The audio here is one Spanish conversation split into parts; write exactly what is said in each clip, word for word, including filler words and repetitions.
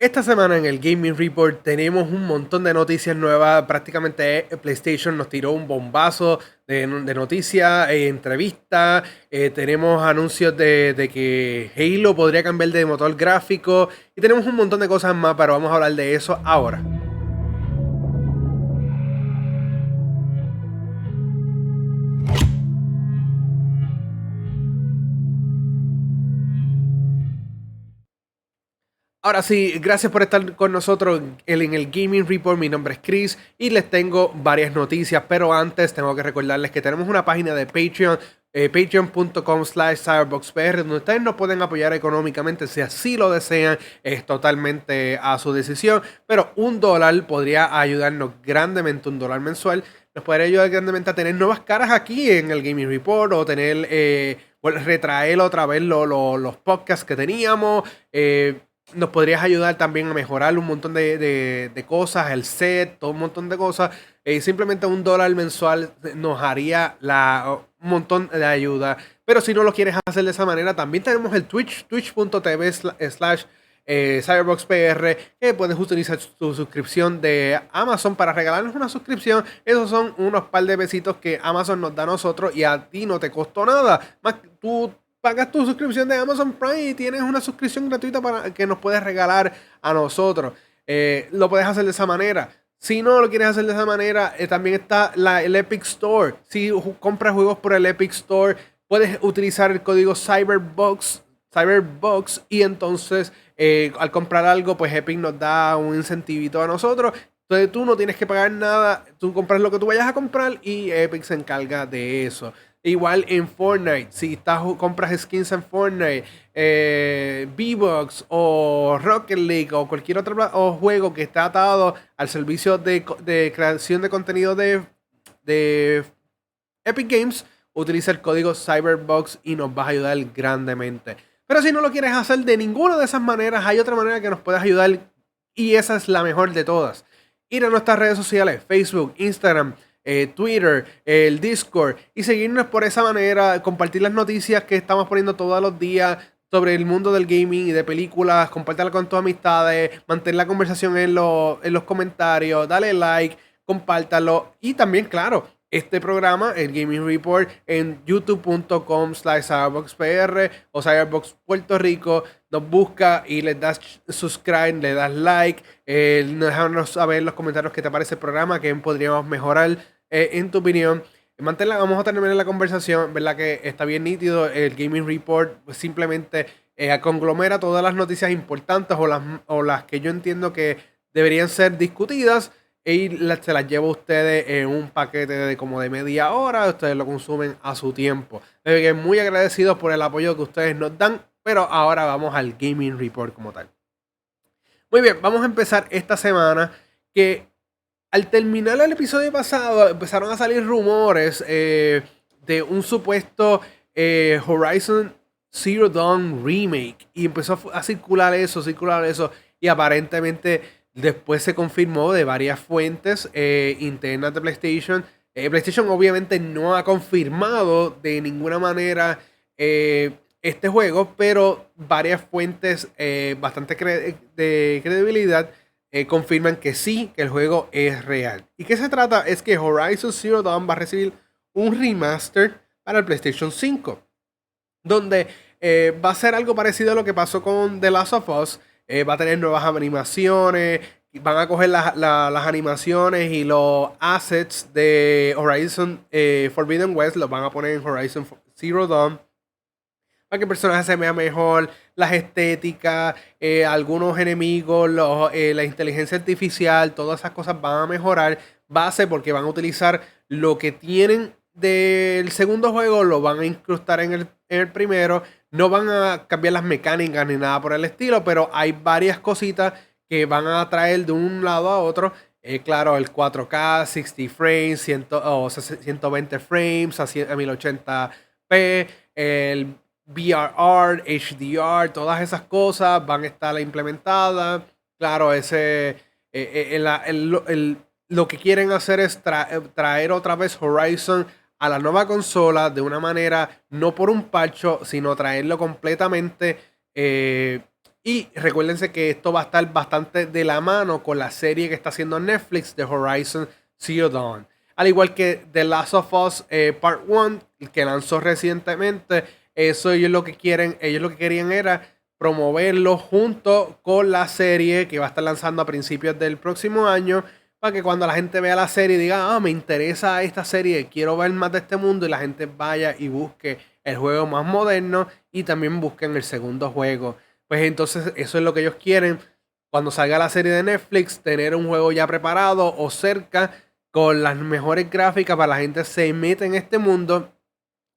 Esta semana en el Gaming Report tenemos un montón de noticias nuevas. Prácticamente PlayStation nos tiró un bombazo de, de noticias, eh, entrevistas. Eh, tenemos anuncios de, de que Halo podría cambiar de motor gráfico. Y tenemos un montón de cosas más, pero vamos a hablar de eso ahora. Ahora sí, gracias por estar con nosotros en el Gaming Report. Mi nombre es Chris y les tengo varias noticias, pero antes tengo que recordarles que tenemos una página de Patreon, eh, patreon punto com slash cyberboxpr, donde ustedes nos pueden apoyar económicamente si así lo desean. Es totalmente a su decisión, pero un dólar podría ayudarnos grandemente, un dólar mensual. Nos podría ayudar grandemente a tener nuevas caras aquí en el Gaming Report o tener, eh, retraer otra vez lo, lo, los podcasts que teníamos, eh, nos podrías ayudar también a mejorar un montón de, de, de cosas, el set, todo un montón de cosas. Eh, simplemente un dólar mensual nos haría la, un montón de ayuda. Pero si no lo quieres hacer de esa manera, también tenemos el Twitch, twitch punto tv slash cyberboxpr, que puedes utilizar tu suscripción de Amazon para regalarnos una suscripción. Esos son unos par de besitos que Amazon nos da a nosotros y a ti no te costó nada. Más que tú pagas tu suscripción de Amazon Prime y tienes una suscripción gratuita para que nos puedes regalar a nosotros. Eh, lo puedes hacer de esa manera. Si no lo quieres hacer de esa manera, eh, también está la, el Epic Store. Si compras juegos por el Epic Store, puedes utilizar el código Cyberbox, Cyberbox y entonces eh, al comprar algo, pues Epic nos da un incentivito a nosotros. Entonces tú no tienes que pagar nada. Tú compras lo que tú vayas a comprar y Epic se encarga de eso. Igual en Fortnite, si estás, compras skins en Fortnite, eh, V-Bucks o Rocket League o cualquier otro o juego que está atado al servicio de, de creación de contenido de, de Epic Games, utiliza el código Cyberbox y nos vas a ayudar grandemente. Pero si no lo quieres hacer de ninguna de esas maneras, hay otra manera que nos puedes ayudar y esa es la mejor de todas. Ir a nuestras redes sociales, Facebook, Instagram, Eh, Twitter, eh, el Discord y seguirnos por esa manera, compartir las noticias que estamos poniendo todos los días sobre el mundo del gaming y de películas, compártela con tus amistades, mantén la conversación en, lo, en los comentarios, dale like, compártalo y también, claro, este programa, el Gaming Report, en youtube punto com slash cyberboxpr o Cyberbox Puerto Rico. Nos busca y le das subscribe, le das like, eh, déjanos saber en los comentarios qué te parece el programa, qué podríamos mejorar eh, en tu opinión. Manténla, vamos a terminar la conversación, ¿verdad? Que está bien nítido. El Gaming Report pues simplemente eh, conglomera todas las noticias importantes o las, o las que yo entiendo que deberían ser discutidas. Y se las llevo a ustedes en un paquete de como de media hora. Ustedes lo consumen a su tiempo. Muy agradecidos por el apoyo que ustedes nos dan. Pero ahora vamos al Gaming Report como tal. Muy bien, vamos a empezar esta semana. Que al terminar el episodio pasado empezaron a salir rumores eh, de un supuesto eh, Horizon Zero Dawn remake. Y empezó a circular eso, circular eso. Y aparentemente después se confirmó de varias fuentes eh, internas de PlayStation. Eh, PlayStation obviamente no ha confirmado de ninguna manera eh, este juego, pero varias fuentes eh, bastante cre- de credibilidad eh, confirman que sí, que el juego es real. ¿Y qué se trata? Es que Horizon Zero Dawn va a recibir un remaster para el PlayStation cinco, donde eh, va a ser algo parecido a lo que pasó con The Last of Us. Eh, va a tener nuevas animaciones, van a coger la, la, las animaciones y los assets de Horizon eh, Forbidden West, los van a poner en Horizon Zero Dawn, para que el personaje se vea mejor, las estéticas, eh, algunos enemigos, los, eh, la inteligencia artificial, todas esas cosas van a mejorar base porque van a utilizar lo que tienen del segundo juego, lo van a incrustar en el, en el primero. No van a cambiar las mecánicas ni nada por el estilo, pero hay varias cositas que van a traer de un lado a otro. Eh, claro, el cuatro K, sesenta frames, ciento, oh, ciento veinte frames, a mil ochenta p, el V R R, H D R, todas esas cosas van a estar implementadas. Claro, ese, eh, el, el, el, lo que quieren hacer es tra- traer otra vez Horizon a la nueva consola de una manera, no por un parcho, sino traerlo completamente eh, y recuérdense que esto va a estar bastante de la mano con la serie que está haciendo Netflix de Horizon Zero Dawn. Al igual que The Last of Us eh, Part uno, que lanzó recientemente, eso ellos lo que quieren, ellos lo que querían era promoverlo junto con la serie que va a estar lanzando a principios del próximo año, para que cuando la gente vea la serie diga, ah, me interesa esta serie, quiero ver más de este mundo, y la gente vaya y busque el juego más moderno y también busquen el segundo juego. Pues entonces eso es lo que ellos quieren, cuando salga la serie de Netflix, tener un juego ya preparado o cerca con las mejores gráficas para que la gente se meta en este mundo.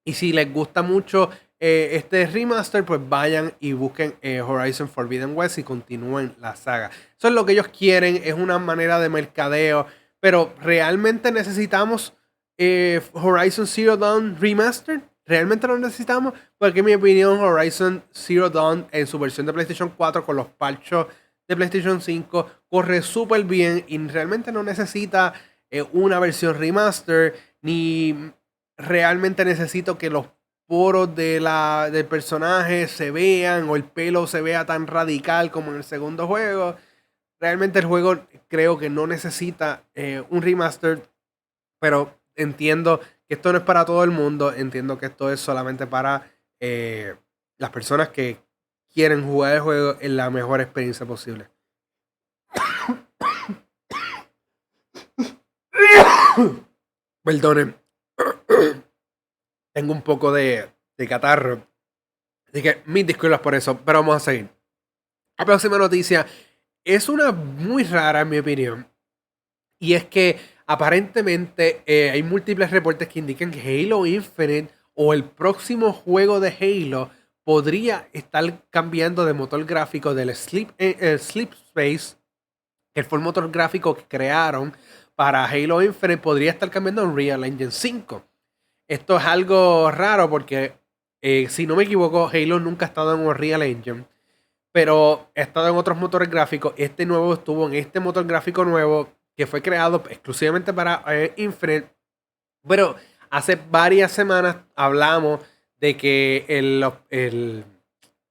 Y si les gusta mucho eh, este remaster, pues vayan y busquen eh, Horizon Forbidden West y continúen la saga. Eso es lo que ellos quieren, es una manera de mercadeo. Pero ¿realmente necesitamos eh, Horizon Zero Dawn Remastered? ¿Realmente lo necesitamos? Porque en mi opinión Horizon Zero Dawn en su versión de PlayStation cuatro con los parchos de PlayStation cinco corre súper bien y realmente no necesita eh, una versión remaster, ni realmente necesito que los poros de la, del personaje se vean o el pelo se vea tan radical como en el segundo juego. Realmente el juego creo que no necesita eh, un remaster, pero entiendo que esto no es para todo el mundo, entiendo que esto es solamente para eh, las personas que quieren jugar el juego en la mejor experiencia posible. Perdonen. Tengo un poco de, de catarro, así que mis disculpas por eso, pero vamos a seguir. La próxima noticia es una muy rara en mi opinión, y es que aparentemente eh, hay múltiples reportes que indican que Halo Infinite o el próximo juego de Halo podría estar cambiando de motor gráfico del Slip, eh, Slip Space, que fue el motor gráfico que crearon para Halo Infinite, podría estar cambiando a Unreal Engine cinco. Esto es algo raro porque, eh, si no me equivoco, Halo nunca ha estado en Unreal Engine, pero ha estado en otros motores gráficos. Este nuevo estuvo en este motor gráfico nuevo que fue creado exclusivamente para eh, Infinite. Pero hace varias semanas hablamos de que el, el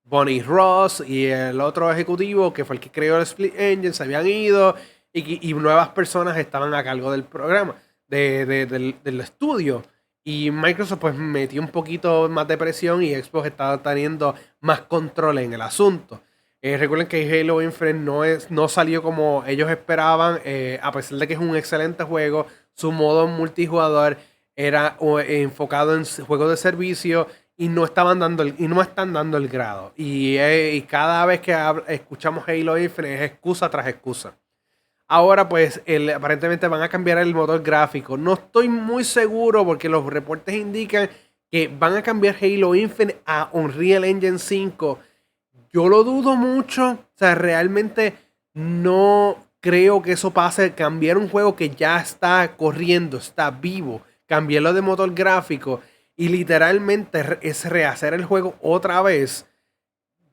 Bonnie Ross y el otro ejecutivo que fue el que creó el Split Engine se habían ido y, y nuevas personas estaban a cargo del programa, de, de, del, del estudio. Y Microsoft pues metió un poquito más de presión y Xbox está teniendo más control en el asunto. Eh, recuerden que Halo Infinite no, es, no salió como ellos esperaban, eh, a pesar de que es un excelente juego. Su modo multijugador era eh, enfocado en juegos de servicio y no, estaban dando el, y no están dando el grado. Y, eh, y cada vez que hab- escuchamos Halo Infinite es excusa tras excusa. Ahora pues el, aparentemente van a cambiar el motor gráfico. No estoy muy seguro porque los reportes indican que van a cambiar Halo Infinite a Unreal Engine cinco. Yo lo dudo mucho. O sea, realmente no creo que eso pase. Cambiar un juego que ya está corriendo, está vivo, cambiarlo de motor gráfico y literalmente es rehacer el juego otra vez,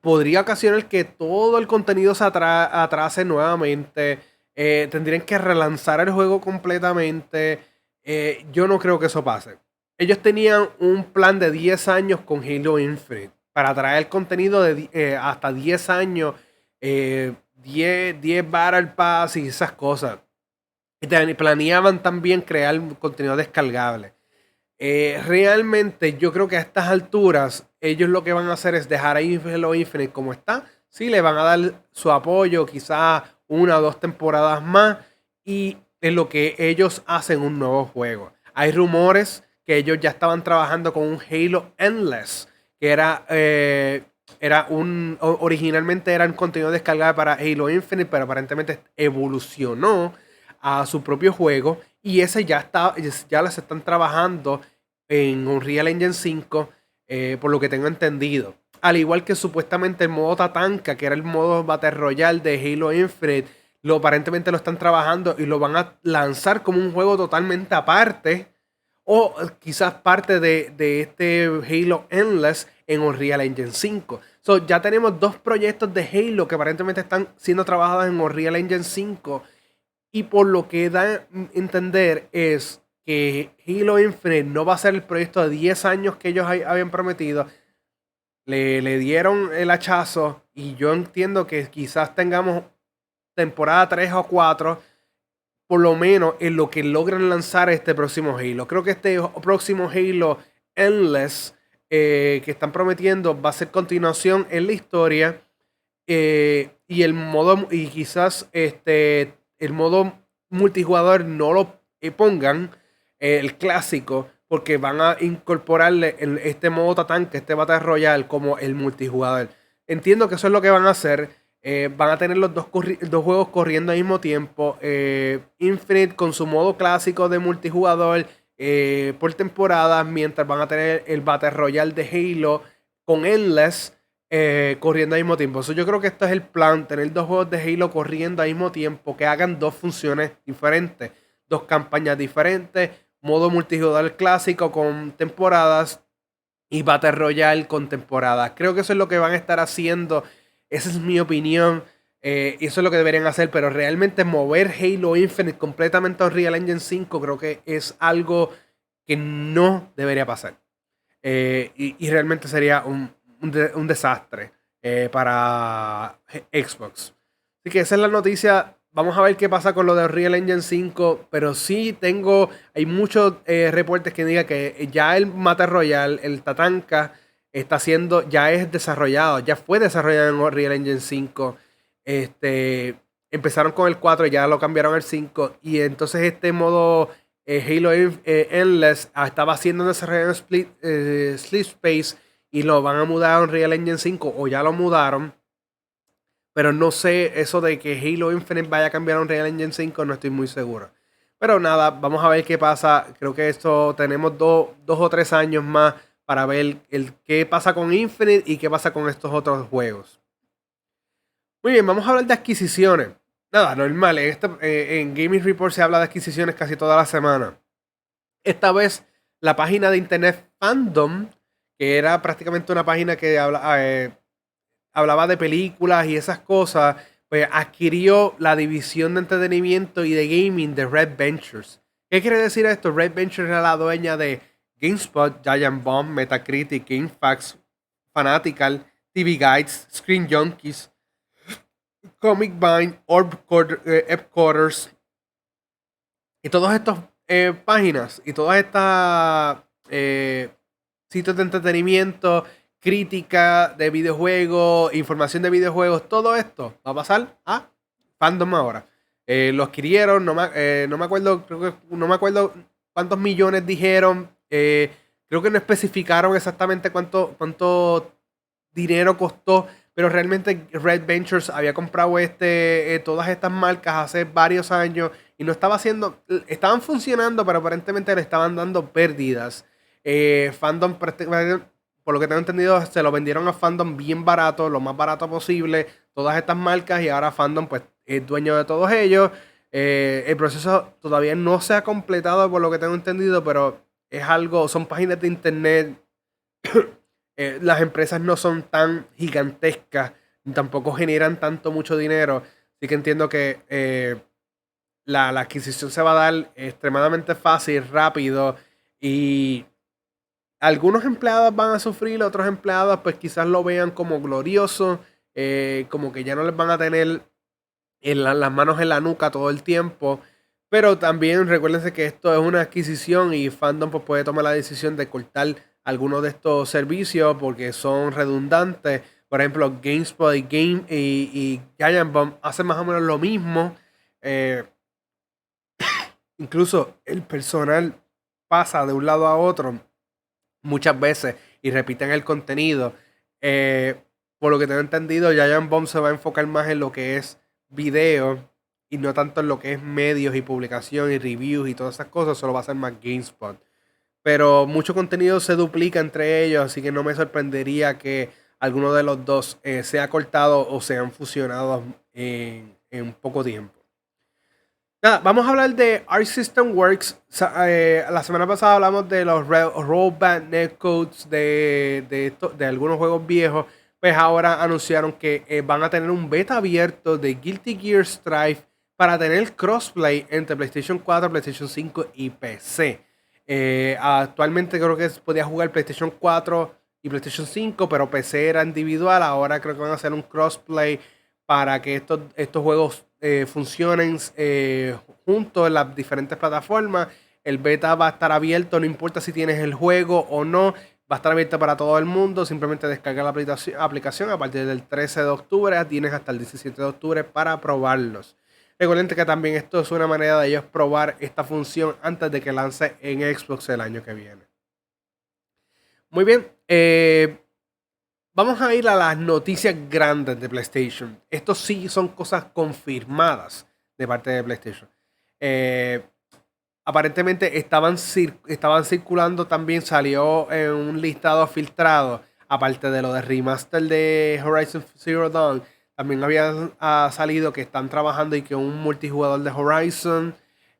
podría ocasionar que todo el contenido se atra- atrase nuevamente. Eh, tendrían que relanzar el juego completamente. Eh, yo no creo que eso pase. Ellos tenían un plan de diez años con Halo Infinite para traer contenido de eh, hasta diez años, eh, diez, diez Battle Pass y esas cosas. Y planeaban también crear contenido descargable. Eh, realmente yo creo que a estas alturas ellos lo que van a hacer es dejar a Halo Infinite como está. Sí, le van a dar su apoyo quizás una o dos temporadas más y en lo que ellos hacen un nuevo juego. Hay rumores que ellos ya estaban trabajando con un Halo Endless, que era, eh, era un, originalmente era un contenido descargable para Halo Infinite, pero aparentemente evolucionó a su propio juego y ese ya está, ya las están trabajando en Unreal Engine cinco, eh, por lo que tengo entendido. Al igual que supuestamente el modo Tatanka, que era el modo Battle Royale de Halo Infinite, lo aparentemente lo están trabajando y lo van a lanzar como un juego totalmente aparte, o quizás parte de, de este Halo Endless en Unreal Engine cinco. So, ya tenemos dos proyectos de Halo que aparentemente están siendo trabajados en Unreal Engine cinco, y por lo que da a entender es que Halo Infinite no va a ser el proyecto de diez años que ellos hay, habían prometido. le, le dieron el hachazo, y yo entiendo que quizás tengamos temporada tres o cuatro, por lo menos en lo que logran lanzar este próximo Halo. Creo que este próximo Halo Endless, eh, que están prometiendo, va a ser continuación en la historia, eh, y el modo, y quizás este, el modo multijugador no lo pongan, eh, el clásico, porque van a incorporarle el, este modo Tatanka, este Battle Royale, como el multijugador. Entiendo que eso es lo que van a hacer. Eh, van a tener los dos, corri- dos juegos corriendo al mismo tiempo. Eh, Infinite con su modo clásico de multijugador, eh, por temporadas, mientras van a tener el Battle Royale de Halo con Endless, eh, corriendo al mismo tiempo. So, yo creo que este es el plan, tener dos juegos de Halo corriendo al mismo tiempo, que hagan dos funciones diferentes, dos campañas diferentes, modo multijugador clásico con temporadas y Battle Royale con temporadas. Creo que eso es lo que van a estar haciendo. Esa es mi opinión, eh, eso es lo que deberían hacer, pero realmente mover Halo Infinite completamente a Unreal Engine cinco creo que es algo que no debería pasar. Eh, y, y realmente sería un, un, de, un desastre eh, para Xbox. Así que esa es la noticia. Vamos a ver qué pasa con lo de Unreal Engine cinco, pero sí tengo, hay muchos eh, reportes que digan que ya el Battle Royale, el Tatanka, está siendo, ya es desarrollado, ya fue desarrollado en Unreal Engine cinco. Este, empezaron con el cuatro, ya lo cambiaron al cinco. Y entonces este modo eh, Halo eh, Endless estaba siendo desarrollado en Split, eh, Slip Space, y lo van a mudar a Unreal Engine cinco, o ya lo mudaron. Pero no sé eso de que Halo Infinite vaya a cambiar a Unreal Engine cinco, no estoy muy seguro. Pero nada, vamos a ver qué pasa. Creo que esto tenemos dos, dos o tres años más para ver el, el, qué pasa con Infinite y qué pasa con estos otros juegos. Muy bien, vamos a hablar de adquisiciones. Nada, normal, en, este, eh, en Gaming Report se habla de adquisiciones casi toda la semana. Esta vez la página de internet Fandom, que era prácticamente una página que habla, eh, hablaba de películas y esas cosas, pues adquirió la división de entretenimiento y de gaming de Red Ventures. ¿Qué quiere decir esto? Red Ventures era la dueña de GameSpot, Giant Bomb, Metacritic, GameFAQs, Fanatical, T V Guides, Screen Junkies, Comic Vine, Orb Quarters, y todas estas eh, páginas y todas estas eh, sitios de entretenimiento, crítica de videojuegos, información de videojuegos, todo esto va a pasar a Fandom ahora. Eh, lo adquirieron, no me, eh, no me acuerdo, creo que no me acuerdo cuántos millones dijeron. Eh, creo que no especificaron exactamente cuánto, cuánto dinero costó, pero realmente Red Ventures había comprado este, eh, todas estas marcas hace varios años y no estaba haciendo, estaban funcionando, pero aparentemente le estaban dando pérdidas. Eh, Fandom, por lo que tengo entendido, se lo vendieron a Fandom bien barato, lo más barato posible, todas estas marcas, y ahora Fandom pues es dueño de todos ellos. Eh, el proceso todavía no se ha completado, por lo que tengo entendido, pero es algo, son páginas de internet. eh, las empresas no son tan gigantescas, tampoco generan tanto mucho dinero. Así que entiendo que eh, la, la adquisición se va a dar extremadamente fácil, rápido. Y algunos empleados van a sufrir, otros empleados pues quizás lo vean como glorioso, eh, como que ya no les van a tener en la, las manos en la nuca todo el tiempo. Pero también recuérdense que esto es una adquisición y Fandom pues, puede tomar la decisión de cortar algunos de estos servicios porque son redundantes. Por ejemplo, GameSpot y, Game, y, y Giant Bomb hacen más o menos lo mismo. Eh, incluso el personal pasa de un lado a otro muchas veces y repiten el contenido. Eh, por lo que tengo entendido, Giant Bomb se va a enfocar más en lo que es video y no tanto en lo que es medios y publicación y reviews y todas esas cosas. Solo va a ser más GameSpot. Pero mucho contenido se duplica entre ellos, así que no me sorprendería que alguno de los dos eh, sea cortado o sean fusionados en, en poco tiempo. Nada, vamos a hablar de Arc System Works. Eh, la semana pasada hablamos de los rollback netcodes de, de, esto, de algunos juegos viejos. Pues ahora anunciaron que eh, van a tener un beta abierto de Guilty Gear Strive para tener crossplay entre PlayStation cuatro, PlayStation cinco y P C. Eh, actualmente creo que podía jugar PlayStation cuatro y PlayStation cinco, pero P C era individual. Ahora creo que van a hacer un crossplay para que estos, estos juegos eh, funcionen eh, juntos en las diferentes plataformas. El beta va a estar abierto, no importa si tienes el juego o no, va a estar abierto para todo el mundo. Simplemente descarga la aplicación, aplicación a partir del trece de octubre, tienes hasta el diecisiete de octubre para probarlos. Recuerden que también esto es una manera de ellos probar esta función antes de que lance en Xbox el año que viene. Muy bien, eh, vamos a ir a las noticias grandes de PlayStation. Esto sí son cosas confirmadas de parte de PlayStation. Eh, aparentemente estaban, cir- estaban circulando también, salió en un listado filtrado, aparte de lo de remaster de Horizon Zero Dawn. También había ha salido que están trabajando y que un multijugador de Horizon,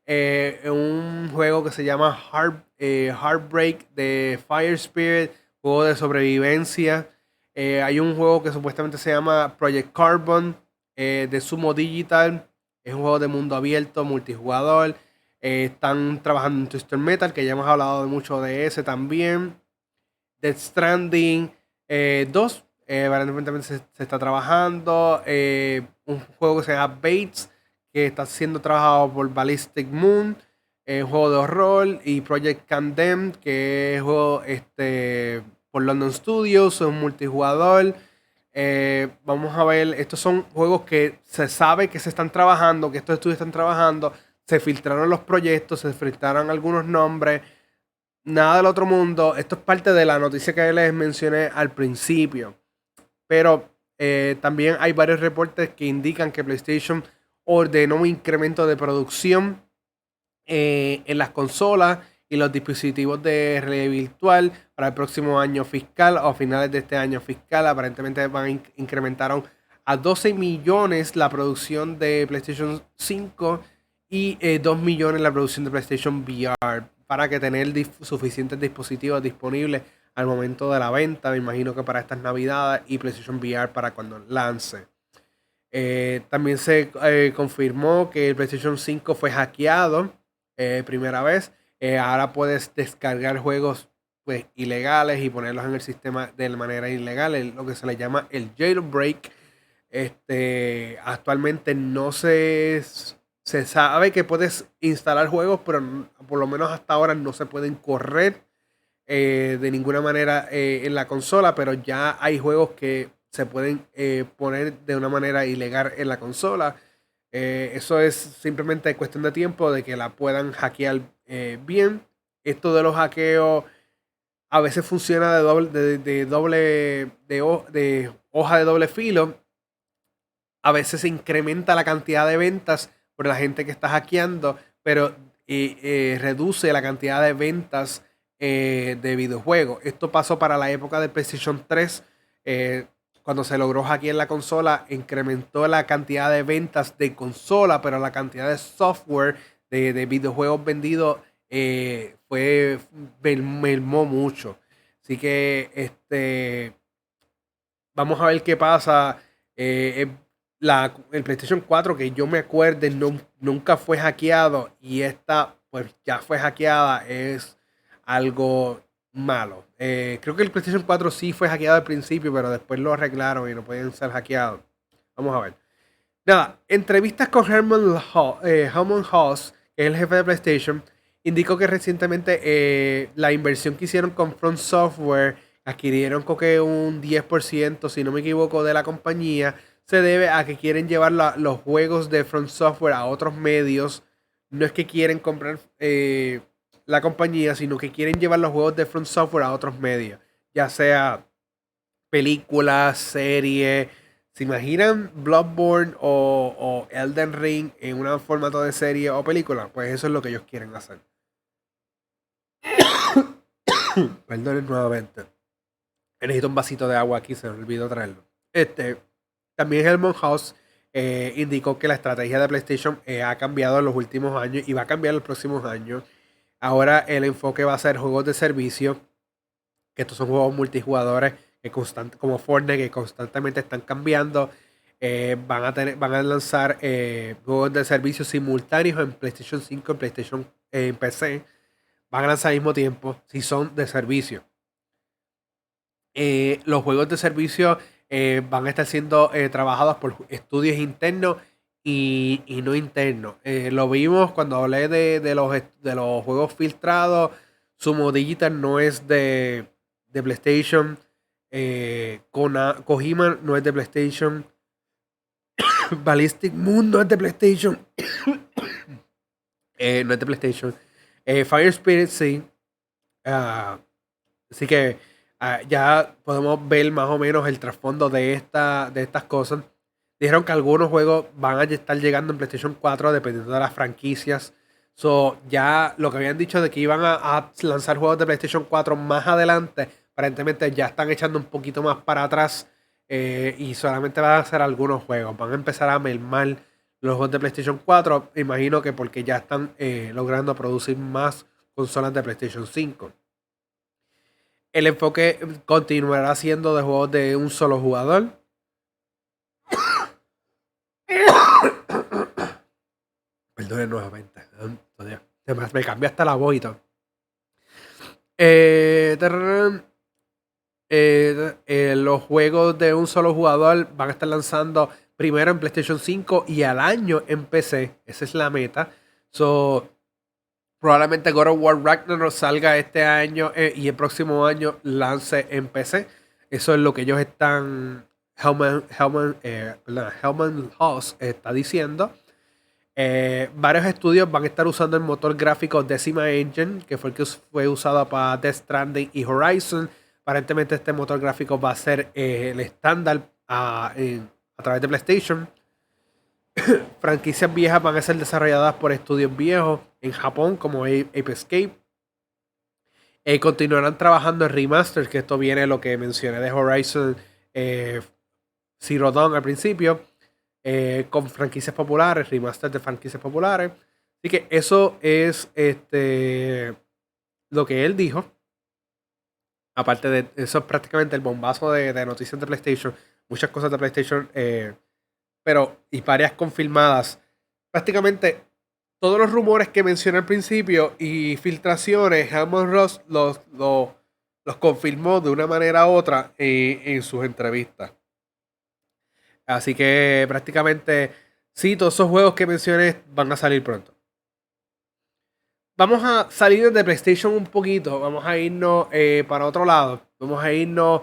eh, un juego que se llama Heart, eh, Heartbreak de Fire Spirit, juego de sobrevivencia. Eh, hay un juego que supuestamente se llama Project Carbon eh, de Sumo Digital. Es un juego de mundo abierto, multijugador. Eh, están trabajando en Twisted Metal, que ya hemos hablado mucho de ese también. Death Stranding eh, dos. Eh, aparentemente se, se está trabajando eh, un juego que se llama Bates, que está siendo trabajado por Ballistic Moon, eh, un juego de horror, y Project Condemned, que es juego este, por London Studios, es un multijugador. Eh, vamos a ver, estos son juegos que se sabe que se están trabajando, que estos estudios están trabajando. Se filtraron los proyectos, se filtraron algunos nombres, nada del otro mundo. Esto es parte de la noticia que les mencioné al principio. Pero eh, también hay varios reportes que indican que PlayStation ordenó un incremento de producción eh, en las consolas y los dispositivos de realidad virtual para el próximo año fiscal o finales de este año fiscal. Aparentemente van a in- incrementaron a doce millones la producción de PlayStation cinco y eh, dos millones la producción de PlayStation V R para que tener dif- suficientes dispositivos disponibles al momento de la venta. Me imagino que para estas navidades, y PlayStation V R para cuando lance. Eh, también se eh, confirmó que el PlayStation cinco fue hackeado eh, primera vez. Eh, ahora puedes descargar juegos pues, ilegales y ponerlos en el sistema de manera ilegal, lo que se le llama el jailbreak. Este, actualmente no se, se sabe que puedes instalar juegos, pero por lo menos hasta ahora no se pueden correr Eh, de ninguna manera eh, en la consola, pero ya hay juegos que se pueden eh, poner de una manera ilegal en la consola. Eh, eso es simplemente cuestión de tiempo de que la puedan hackear eh, bien. Esto de los hackeos a veces funciona de doble, de, de, doble de, ho, de hoja de doble filo. A veces se incrementa la cantidad de ventas por la gente que está hackeando, pero eh, eh, reduce la cantidad de ventas Eh, de videojuegos. Esto pasó para la época de PlayStation tres. Eh, cuando se logró hackear la consola, incrementó la cantidad de ventas de consola, pero la cantidad de software de, de videojuegos vendidos eh, fue mermó mucho. Así que este, vamos a ver qué pasa. Eh, la, el PlayStation cuatro, que yo me acuerde, no, nunca fue hackeado, y esta pues ya fue hackeada. Es algo malo. Eh, creo que el PlayStation cuatro sí fue hackeado al principio, pero después lo arreglaron y no pueden ser hackeados. Vamos a ver. Nada, entrevistas con Herman Haas, eh, Herman Haas, que es el jefe de PlayStation, indicó que recientemente eh, la inversión que hicieron con Front Software, adquirieron creo que un diez por ciento, si no me equivoco, de la compañía, se debe a que quieren llevar la, los juegos de Front Software a otros medios. No es que quieren comprar Eh, la compañía, sino que quieren llevar los juegos de Front Software a otros medios, ya sea películas, series. ¿Se imaginan Bloodborne o, o Elden Ring en un formato de serie o película? Pues eso es lo que ellos quieren hacer. Perdonen nuevamente. Necesito un vasito de agua aquí, se me olvidó traerlo. Este, también Helmut Haas eh, indicó que la estrategia de PlayStation eh, ha cambiado en los últimos años y va a cambiar en los próximos años. Ahora el enfoque va a ser juegos de servicio, que estos son juegos multijugadores que constant, como Fortnite, que constantemente están cambiando. Eh, van, a tener, van a lanzar eh, juegos de servicio simultáneos en PlayStation cinco, en PlayStation, eh, en P C. Van a lanzar al mismo tiempo si son de servicio. eh, los juegos de servicio eh, van a estar siendo eh, trabajados por estudios internos y, y no internos. Eh, lo vimos cuando hablé de, de, los, de los juegos filtrados. Sumo Digital no es de, de PlayStation. Eh, Kona, Kojima no es de PlayStation. Ballistic Moon no es de PlayStation. eh, no es de PlayStation. Eh, Fire Spirit sí. Uh, así que uh, ya podemos ver más o menos el trasfondo de, esta, de estas cosas. Dijeron que algunos juegos van a estar llegando en PlayStation cuatro dependiendo de las franquicias. So, ya lo que habían dicho de que iban a, a lanzar juegos de PlayStation cuatro más adelante, aparentemente ya están echando un poquito más para atrás eh, y solamente van a hacer algunos juegos. Van a empezar a mermar los juegos de PlayStation cuatro. Imagino que porque ya están eh, logrando producir más consolas de PlayStation cinco. El enfoque continuará siendo de juegos de un solo jugador. Perdón nuevamente. Además, me cambió hasta la voz y todo. Eh, tarán, eh, eh, los juegos de un solo jugador van a estar lanzando primero en PlayStation cinco y al año en P C. Esa es la meta. So, probablemente God of War Ragnarok salga este año eh, y el próximo año lance en P C. Eso es lo que ellos están. Hellman, Hellman, eh, Hellman House está diciendo. Eh, varios estudios van a estar usando el motor gráfico Decima Engine, que fue el que fue usado para Death Stranding y Horizon. Aparentemente este motor gráfico va a ser eh, el estándar a, eh, a través de PlayStation. Franquicias viejas van a ser desarrolladas por estudios viejos en Japón como Ape Escape. Eh, continuarán trabajando en remasters, que esto viene de lo que mencioné de Horizon eh, Zero Dawn al principio. Eh, con franquicias populares, remaster de franquicias populares. Así que eso es este, lo que él dijo. Aparte de eso, es prácticamente el bombazo de, de noticias de PlayStation. Muchas cosas de PlayStation, eh, pero y varias confirmadas. Prácticamente todos los rumores que mencioné al principio y filtraciones, Hammond Ross los, los, los confirmó de una manera u otra eh, en sus entrevistas. Así que prácticamente sí, todos esos juegos que mencioné van a salir pronto. Vamos a salir de PlayStation un poquito. Vamos a irnos eh, para otro lado. Vamos a irnos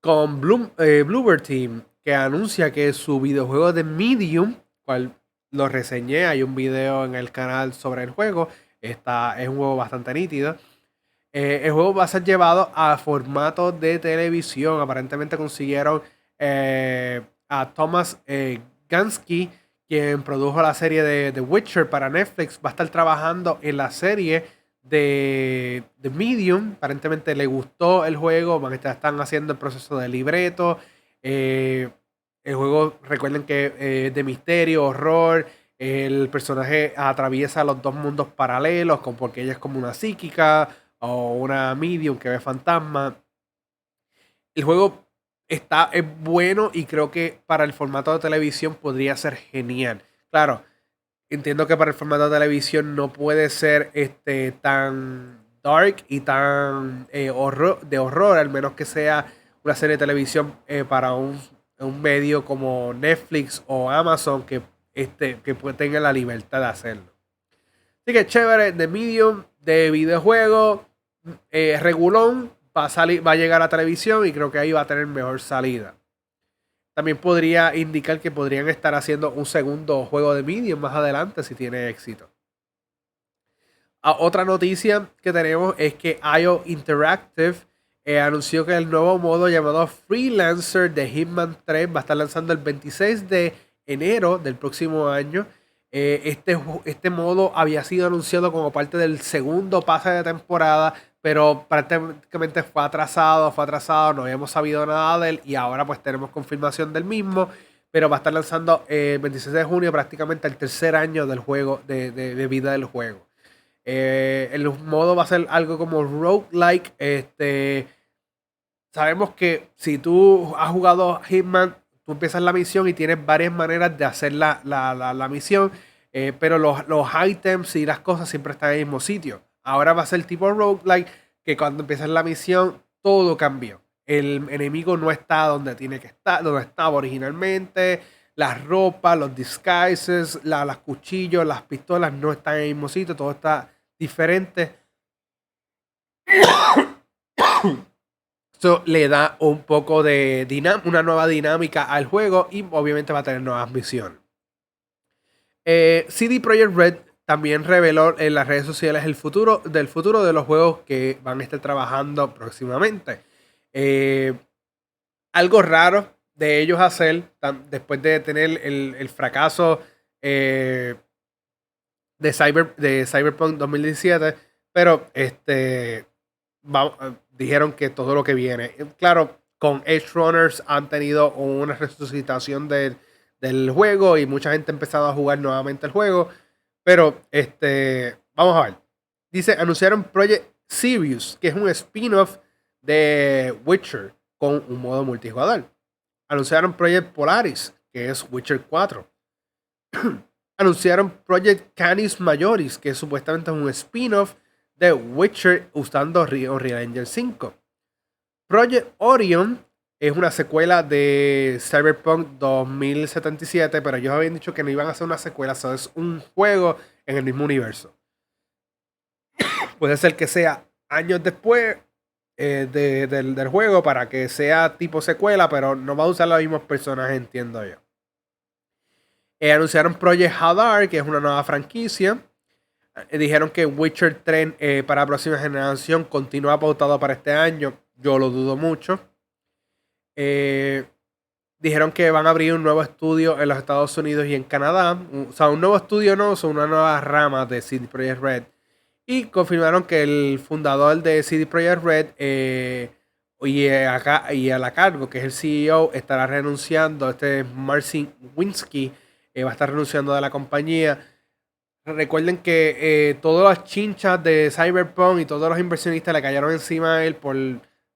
con Bloom, eh, Bloober Team, que anuncia que su videojuego de Medium, cual lo reseñé, hay un video en el canal sobre el juego. Esta es un juego bastante nítido. Eh, el juego va a ser llevado a formato de televisión. Aparentemente consiguieron Eh, a Thomas eh, Gansky, quien produjo la serie de The Witcher para Netflix. Va a estar trabajando en la serie de The Medium. Aparentemente le gustó el juego. Van a estar, están haciendo el proceso de libreto. Eh, el juego, recuerden que es eh, de misterio, horror. El personaje atraviesa los dos mundos paralelos, con, porque ella es como una psíquica o una medium que ve fantasmas. El juego está, es bueno y creo que para el formato de televisión podría ser genial. Claro, entiendo que para el formato de televisión no puede ser este, tan dark y tan eh, horror, de horror, al menos que sea una serie de televisión eh, para un, un medio como Netflix o Amazon que, este, que tenga la libertad de hacerlo. Así que chévere, de Medium, de videojuego, eh, regulón. Va a, salir, va a llegar a televisión y creo que ahí va a tener mejor salida. También podría indicar que podrían estar haciendo un segundo juego de Medium más adelante si tiene éxito. Ah, otra noticia que tenemos es que I O Interactive eh, anunció que el nuevo modo llamado Freelancer de Hitman tres va a estar lanzando el veintiséis de enero del próximo año. Eh, este, este modo había sido anunciado como parte del segundo pase de temporada, pero prácticamente fue atrasado, fue atrasado, no habíamos sabido nada de él y ahora pues tenemos confirmación del mismo, pero va a estar lanzando eh, el veintiséis de junio, prácticamente el tercer año del juego, de, de, de vida del juego. Eh, el modo va a ser algo como roguelike. Este, sabemos que si tú has jugado Hitman, tú empiezas la misión y tienes varias maneras de hacer la, la, la, la misión, eh, pero los, los items y las cosas siempre están en el mismo sitio. Ahora va a ser tipo roguelike, que cuando empiezas la misión todo cambió. el enemigo no está donde tiene que estar, donde estaba originalmente, las ropas, los disguises, la, las cuchillos, las pistolas no están en el mismo sitio, todo está diferente. Eso le da un poco de dinam- una nueva dinámica al juego y obviamente va a tener nuevas misiones. Eh, C D Projekt Red también reveló en las redes sociales el futuro del futuro de los juegos que van a estar trabajando próximamente. Eh, algo raro de ellos hacer tam- después de tener el, el fracaso eh, de, Cyber- de Cyberpunk dos mil diecisiete, pero este, va- dijeron que todo lo que viene, claro, con Edge Runners han tenido una resucitación de, del juego y mucha gente ha empezado a jugar nuevamente el juego, pero este, vamos a ver. Dice, anunciaron Project Sirius, que es un spin-off de Witcher con un modo multijugador. Anunciaron Project Polaris, que es Witcher cuatro. Anunciaron Project Canis Majoris, que supuestamente es un spin-off de Witcher usando Unreal Engine cinco. Project Orion es una secuela de Cyberpunk dos mil setenta y siete, pero ellos habían dicho que no iban a hacer una secuela, solo es un juego en el mismo universo. Puede ser que sea años después eh, de, del, del juego para que sea tipo secuela, pero no va a usar los mismos personajes, entiendo yo. Eh, anunciaron Project Hadar, que es una nueva franquicia. Dijeron que Witcher tres eh, para la próxima generación continúa pautado para este año. Yo lo dudo mucho. Eh, dijeron que van a abrir un nuevo estudio en los Estados Unidos y en Canadá. O sea, un nuevo estudio no, son una nueva rama de C D Projekt Red. Y confirmaron que el fundador de C D Projekt Red eh, y, acá, y a la cargo, que es el C E O, estará renunciando. Este es Marcin Winski, eh, va a estar renunciando de la compañía. Recuerden que eh, todas las chinchas de Cyberpunk y todos los inversionistas le cayeron encima a él por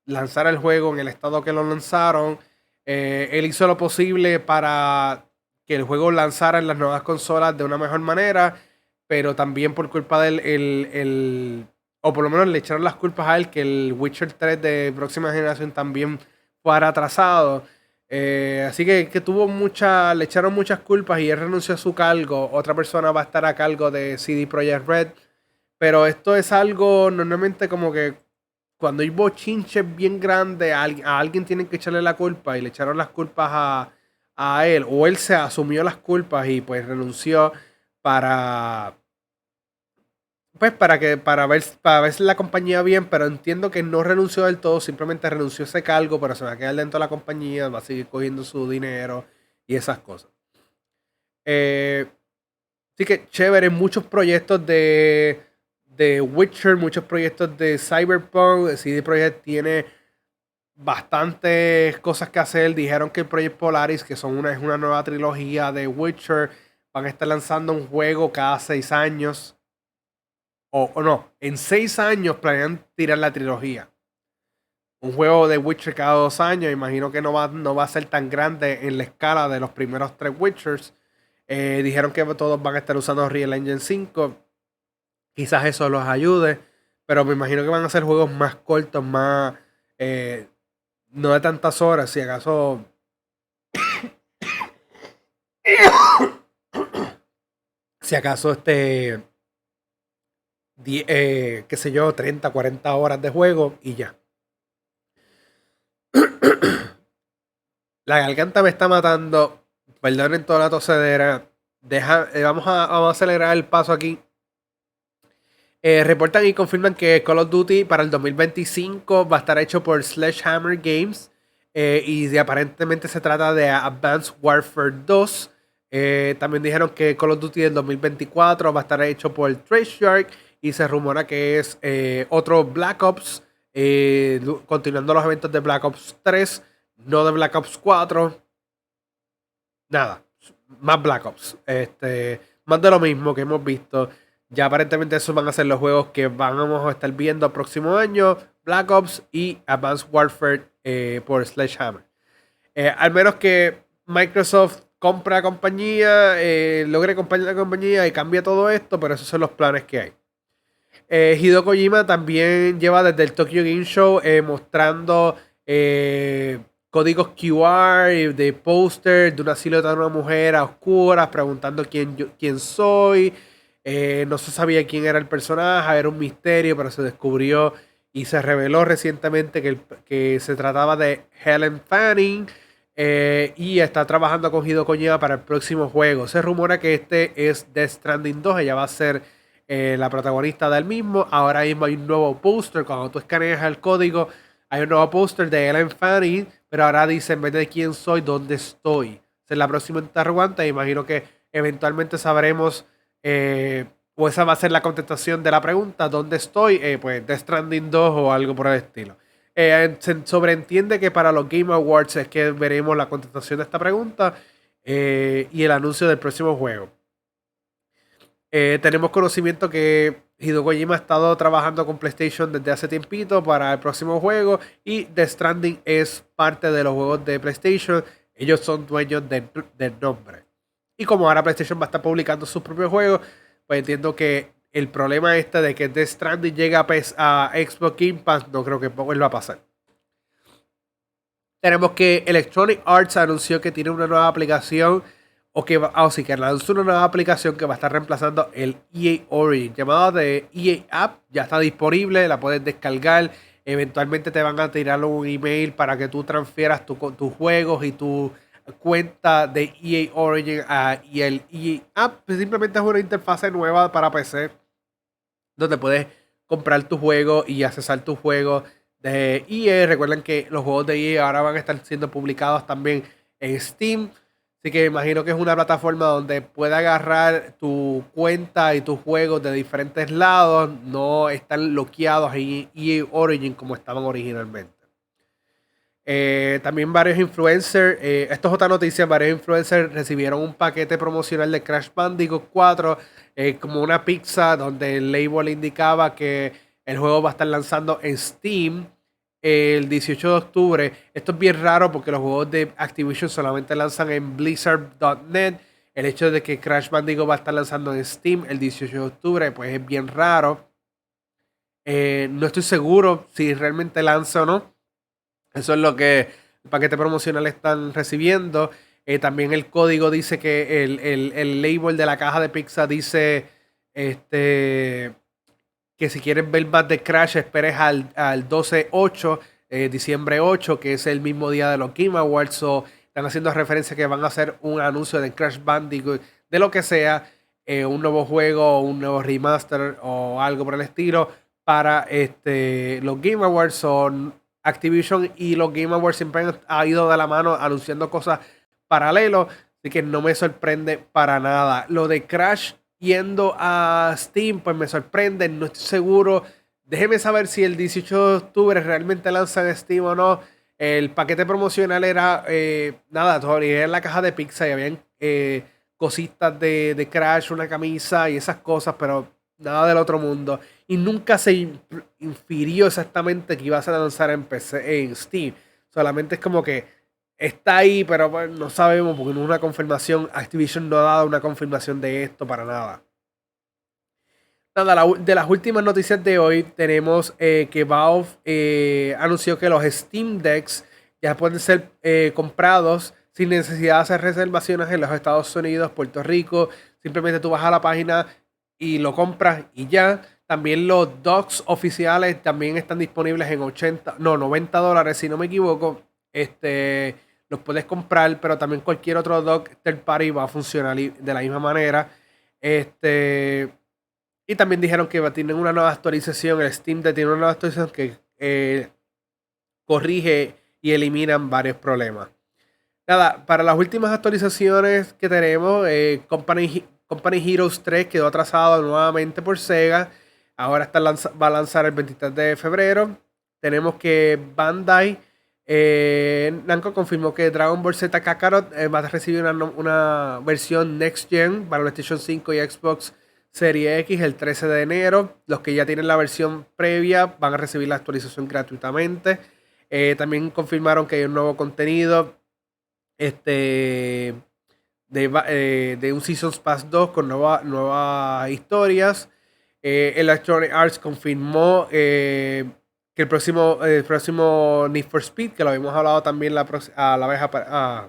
lanzar el juego en el estado que lo lanzaron. Eh, él hizo lo posible para que el juego lanzara en las nuevas consolas de una mejor manera, pero también por culpa del... El, el, o por lo menos le echaron las culpas a él que el Witcher tres de próxima generación también fuera atrasado. Eh, así que, que tuvo mucha, le echaron muchas culpas y él renunció a su cargo. Otra persona va a estar a cargo de C D Projekt Red, pero esto es algo normalmente como que cuando hay bochinches bien grandes a, a alguien tienen que echarle la culpa y le echaron las culpas a, a él, o él se asumió las culpas y pues renunció para pues para que para ver para ver la compañía bien, pero entiendo que no renunció del todo, simplemente renunció a ese cargo, pero se va a quedar dentro de la compañía, va a seguir cogiendo su dinero y esas cosas. Eh, así que chévere, muchos proyectos de, de Witcher, muchos proyectos de Cyberpunk. C D Projekt tiene bastantes cosas que hacer. Dijeron que el Project Polaris, que son una, es una nueva trilogía de Witcher, van a estar lanzando un juego cada seis años. O, o no, en seis años planean tirar la trilogía. Un juego de Witcher cada dos años. Imagino que no va, no va a ser tan grande en la escala de los primeros tres Witchers. Eh, dijeron que todos van a estar usando Unreal Engine cinco. Quizás eso los ayude. Pero me imagino que van a ser juegos más cortos, más... Eh, no de tantas horas, si acaso... si acaso este... Die, eh, qué sé yo, treinta, cuarenta horas de juego y ya. La garganta me está matando. Perdonen toda la tosedera. Deja, eh, vamos, a, vamos a acelerar el paso aquí. Eh, reportan y confirman que Call of Duty para el dos mil veinticinco va a estar hecho por Sledgehammer Games. Eh, y de, aparentemente se trata de Advanced Warfare dos. Eh, también dijeron que Call of Duty del dos mil veinticuatro va a estar hecho por Treyarch. Y se rumora que es eh, otro Black Ops, eh, continuando los eventos de Black Ops tres, no de Black Ops cuatro. Nada, más Black Ops. Este, más de lo mismo que hemos visto. Ya aparentemente esos van a ser los juegos que vamos a estar viendo el próximo año. Black Ops y Advanced Warfare eh, por Sledgehammer. Eh, al menos que Microsoft compra compañía, eh, logre comprar la compañía y cambie todo esto, pero esos son los planes que hay. Eh, Hideo Kojima también lleva desde el Tokyo Game Show eh, mostrando eh, códigos Q R de póster de una silueta de una mujer a oscuras preguntando quién, yo, quién soy. Eh, no se sabía quién era el personaje, era un misterio, pero se descubrió y se reveló recientemente que, el, que se trataba de Helen Fanning. Eh, y está trabajando con Hideo Kojima para el próximo juego. Se rumora que este es Death Stranding dos. Ella va a ser eh, la protagonista del mismo. Ahora mismo hay un nuevo póster. Cuando tú escaneas el código, hay un nuevo póster de Helen Fanning. Pero ahora dice, en vez de quién soy, ¿dónde estoy? Esa es la próxima interrogante. Imagino que eventualmente sabremos, eh, o esa va a ser la contestación de la pregunta, ¿dónde estoy? Eh, pues Death Stranding dos o algo por el estilo. Eh, se sobreentiende que para los Game Awards es que veremos la contestación de esta pregunta eh, y el anuncio del próximo juego. Eh, tenemos conocimiento que Hideo Kojima ha estado trabajando con PlayStation desde hace tiempito para el próximo juego, y Death Stranding es parte de los juegos de PlayStation. Ellos son dueños del, del nombre. Y como ahora PlayStation va a estar publicando sus propios juegos, pues entiendo que el problema este de que Death Stranding llega a Xbox Game Pass no creo que vuelva a pasar. Tenemos que Electronic Arts anunció que tiene una nueva aplicación, o que va, oh, sí, que lanzó una nueva aplicación que va a estar reemplazando el E A Origin, llamada de E A App. Ya está disponible, la puedes descargar. Eventualmente te van a tirar un email para que tú transfieras tu, tus juegos y tu cuenta de E A Origin a el E A App. Simplemente es una interfaz nueva para P C, donde puedes comprar tu juego y accesar tus juegos de E A. Recuerden que los juegos de E A ahora van a estar siendo publicados también en Steam. Así que imagino que es una plataforma donde puedes agarrar tu cuenta y tus juegos de diferentes lados. No están bloqueados en E A Origin como estaban originalmente. Eh, también varios influencers, eh, esto es otra noticia, varios influencers recibieron un paquete promocional de Crash Bandicoot cuatro, eh, como una pizza donde el label indicaba que el juego va a estar lanzando en Steam el dieciocho de octubre. Esto es bien raro porque los juegos de Activision solamente lanzan en blizzard punto net. El hecho de que Crash Bandicoot va a estar lanzando en Steam el dieciocho de octubre, pues es bien raro. Eh, no estoy seguro si realmente lanza o no. Eso es lo que el paquete promocional están recibiendo. Eh, también el código dice que el, el, el label de la caja de pizza dice este, que si quieres ver más de Crash, esperes al, al doce ocho, eh, diciembre ocho, que es el mismo día de los Game Awards. O están haciendo referencia que van a hacer un anuncio de Crash Bandicoot, de lo que sea, eh, un nuevo juego, un nuevo remaster o algo por el estilo para este, los Game Awards. Son Activision y los Game Awards siempre han ido de la mano anunciando cosas paralelos, así que no me sorprende para nada. Lo de Crash yendo a Steam, pues me sorprende, no estoy seguro. Déjeme saber si el dieciocho de octubre realmente lanzan Steam o no. El paquete promocional era, eh, nada, todavía era la caja de pizza y habían eh, cositas de, de Crash, una camisa y esas cosas, pero nada del otro mundo. Y nunca se infirió exactamente que ibas a lanzar en P C, en Steam. Solamente es como que está ahí, pero bueno, no sabemos porque no es una confirmación. Activision no ha dado una confirmación de esto para nada. Nada, la, de las últimas noticias de hoy tenemos eh, que Valve eh, anunció que los Steam Decks ya pueden ser eh, comprados sin necesidad de hacer reservaciones en los Estados Unidos, Puerto Rico. Simplemente tú vas a la página y lo compras y ya. También los docks oficiales también están disponibles en ochenta, no, noventa dólares, si no me equivoco. Este, los puedes comprar, pero también cualquier otro dock third party va a funcionar de la misma manera. Este, y también dijeron que tienen una nueva actualización. El Steam Deck tiene una nueva actualización que eh, corrige y eliminan varios problemas. Nada, para las últimas actualizaciones que tenemos, eh, Company... Company Heroes tres quedó atrasado nuevamente por Sega. Ahora está lanza- va a lanzar el veintitrés de febrero. Tenemos que Bandai eh, Namco confirmó que Dragon Ball Z Kakarot eh, va a recibir una, una versión Next Gen para PlayStation cinco y Xbox Series X el trece de enero. Los que ya tienen la versión previa van a recibir la actualización gratuitamente. Eh, también confirmaron que hay un nuevo contenido Este... De, eh, de un Seasons Pass dos con nueva, nuevas historias. eh, Electronic Arts confirmó eh, que el próximo, el próximo Need for Speed, que lo habíamos hablado también la, a la vez a, a,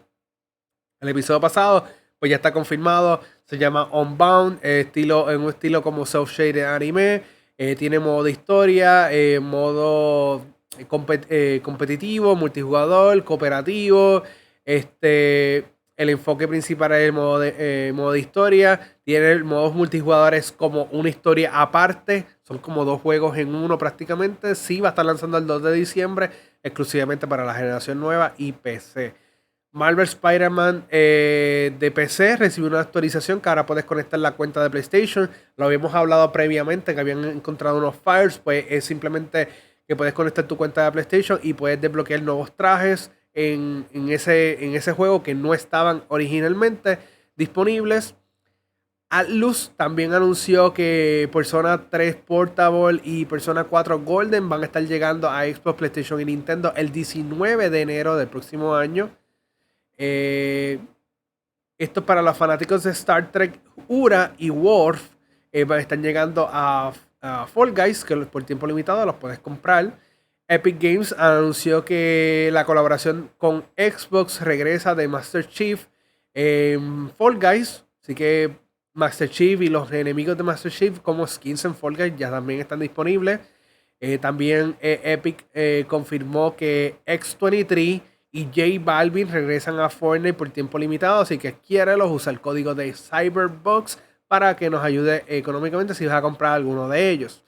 el episodio pasado, pues ya está confirmado. Se llama Unbound, eh, estilo, en un estilo como Soft Shade anime. Eh, tiene modo de historia, eh, modo compet, eh, competitivo, multijugador, cooperativo. Este, el enfoque principal es el modo de, eh, modo de historia. Tiene modos multijugadores como una historia aparte. Son como dos juegos en uno prácticamente. Sí, va a estar lanzando el dos de diciembre, exclusivamente para la generación nueva y P C. Marvel Spider-Man eh, de P C recibió una actualización que ahora puedes conectar la cuenta de PlayStation. Lo habíamos hablado previamente, que habían encontrado unos fires, pues es simplemente que puedes conectar tu cuenta de PlayStation y puedes desbloquear nuevos trajes en, en, ese, en ese juego que no estaban originalmente disponibles. Atlus también anunció que Persona tres Portable y Persona cuatro Golden van a estar llegando a Xbox, PlayStation y Nintendo el diecinueve de enero del próximo año. Eh, esto es para los fanáticos de Star Trek. Uhura y Worf eh, están llegando a, a Fall Guys, que por tiempo limitado los puedes comprar. Epic Games anunció que la colaboración con Xbox regresa de Master Chief en Fall Guys, así que Master Chief y los enemigos de Master Chief como skins en Fall Guys ya también están disponibles. eh, también eh, Epic eh, confirmó que X veintitrés y J Balvin regresan a Fortnite por tiempo limitado, así que adquiérelos, usa el código de Cyberbucks para que nos ayude económicamente si vas a comprar alguno de ellos.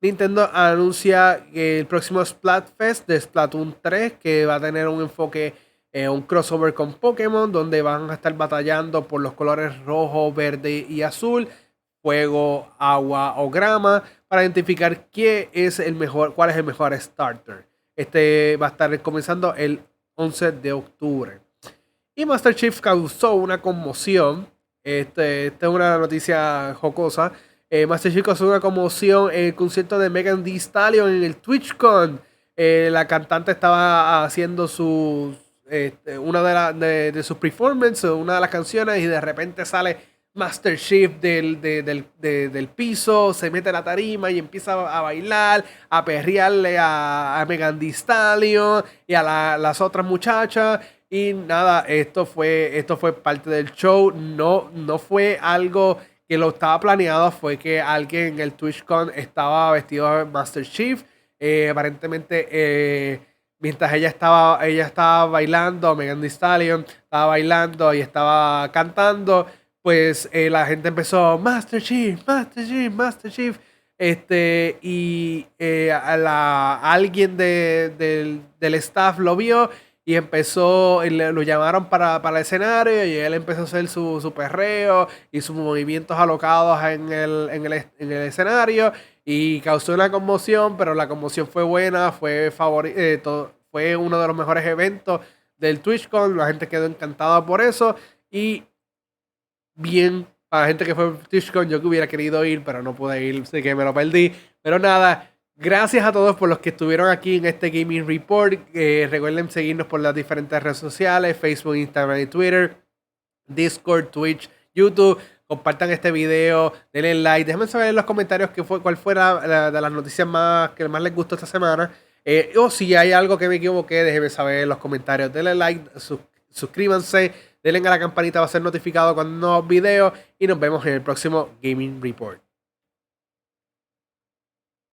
Nintendo anuncia el próximo Splatfest de Splatoon tres, que va a tener un enfoque, eh, un crossover con Pokémon, donde van a estar batallando por los colores rojo, verde y azul, fuego, agua o grama, para identificar qué es el mejor, cuál es el mejor starter. Este va a estar comenzando el once de octubre. Y Master Chief causó una conmoción. Este, esta es una noticia jocosa. Eh, Master Chief causó una conmoción en el concierto de Megan Thee Stallion en el TwitchCon. Eh, la cantante estaba haciendo su, este, una de, la, de, de sus performances, una de las canciones, y de repente sale Master Chief del, de, del, de, del piso, se mete a la tarima y empieza a bailar, a perrearle a, a Megan Thee Stallion y a la, las otras muchachas. Y nada, esto fue, esto fue parte del show. No, no fue algo que lo estaba planeado, fue que alguien en el TwitchCon estaba vestido de Master Chief. Eh, aparentemente, eh, mientras ella estaba, ella estaba bailando, Megan Thee Stallion estaba bailando y estaba cantando, pues eh, la gente empezó Master Chief, Master Chief, Master Chief. Este, y eh, a la, a alguien de, de, del staff lo vio y empezó, y le, lo llamaron para, para el escenario, y él empezó a hacer su, su perreo y sus movimientos alocados en el, en, el, en el escenario, y causó una conmoción, pero la conmoción fue buena, fue, favori- eh, todo, fue uno de los mejores eventos del TwitchCon, la gente quedó encantada por eso. Y bien, para la gente que fue a TwitchCon, yo que hubiera querido ir, pero no pude ir, así que me lo perdí. Pero nada, gracias a todos por los que estuvieron aquí en este Gaming Report. Eh, recuerden seguirnos por las diferentes redes sociales: Facebook, Instagram y Twitter, Discord, Twitch, YouTube. Compartan este video, denle like, déjenme saber en los comentarios qué fue, cuál fue la, la, de las noticias más que más les gustó esta semana. Eh, o si hay algo que me equivoqué, déjenme saber en los comentarios. Denle like, sus, suscríbanse, denle a la campanita para ser notificado cuando nuevos videos, y nos vemos en el próximo Gaming Report.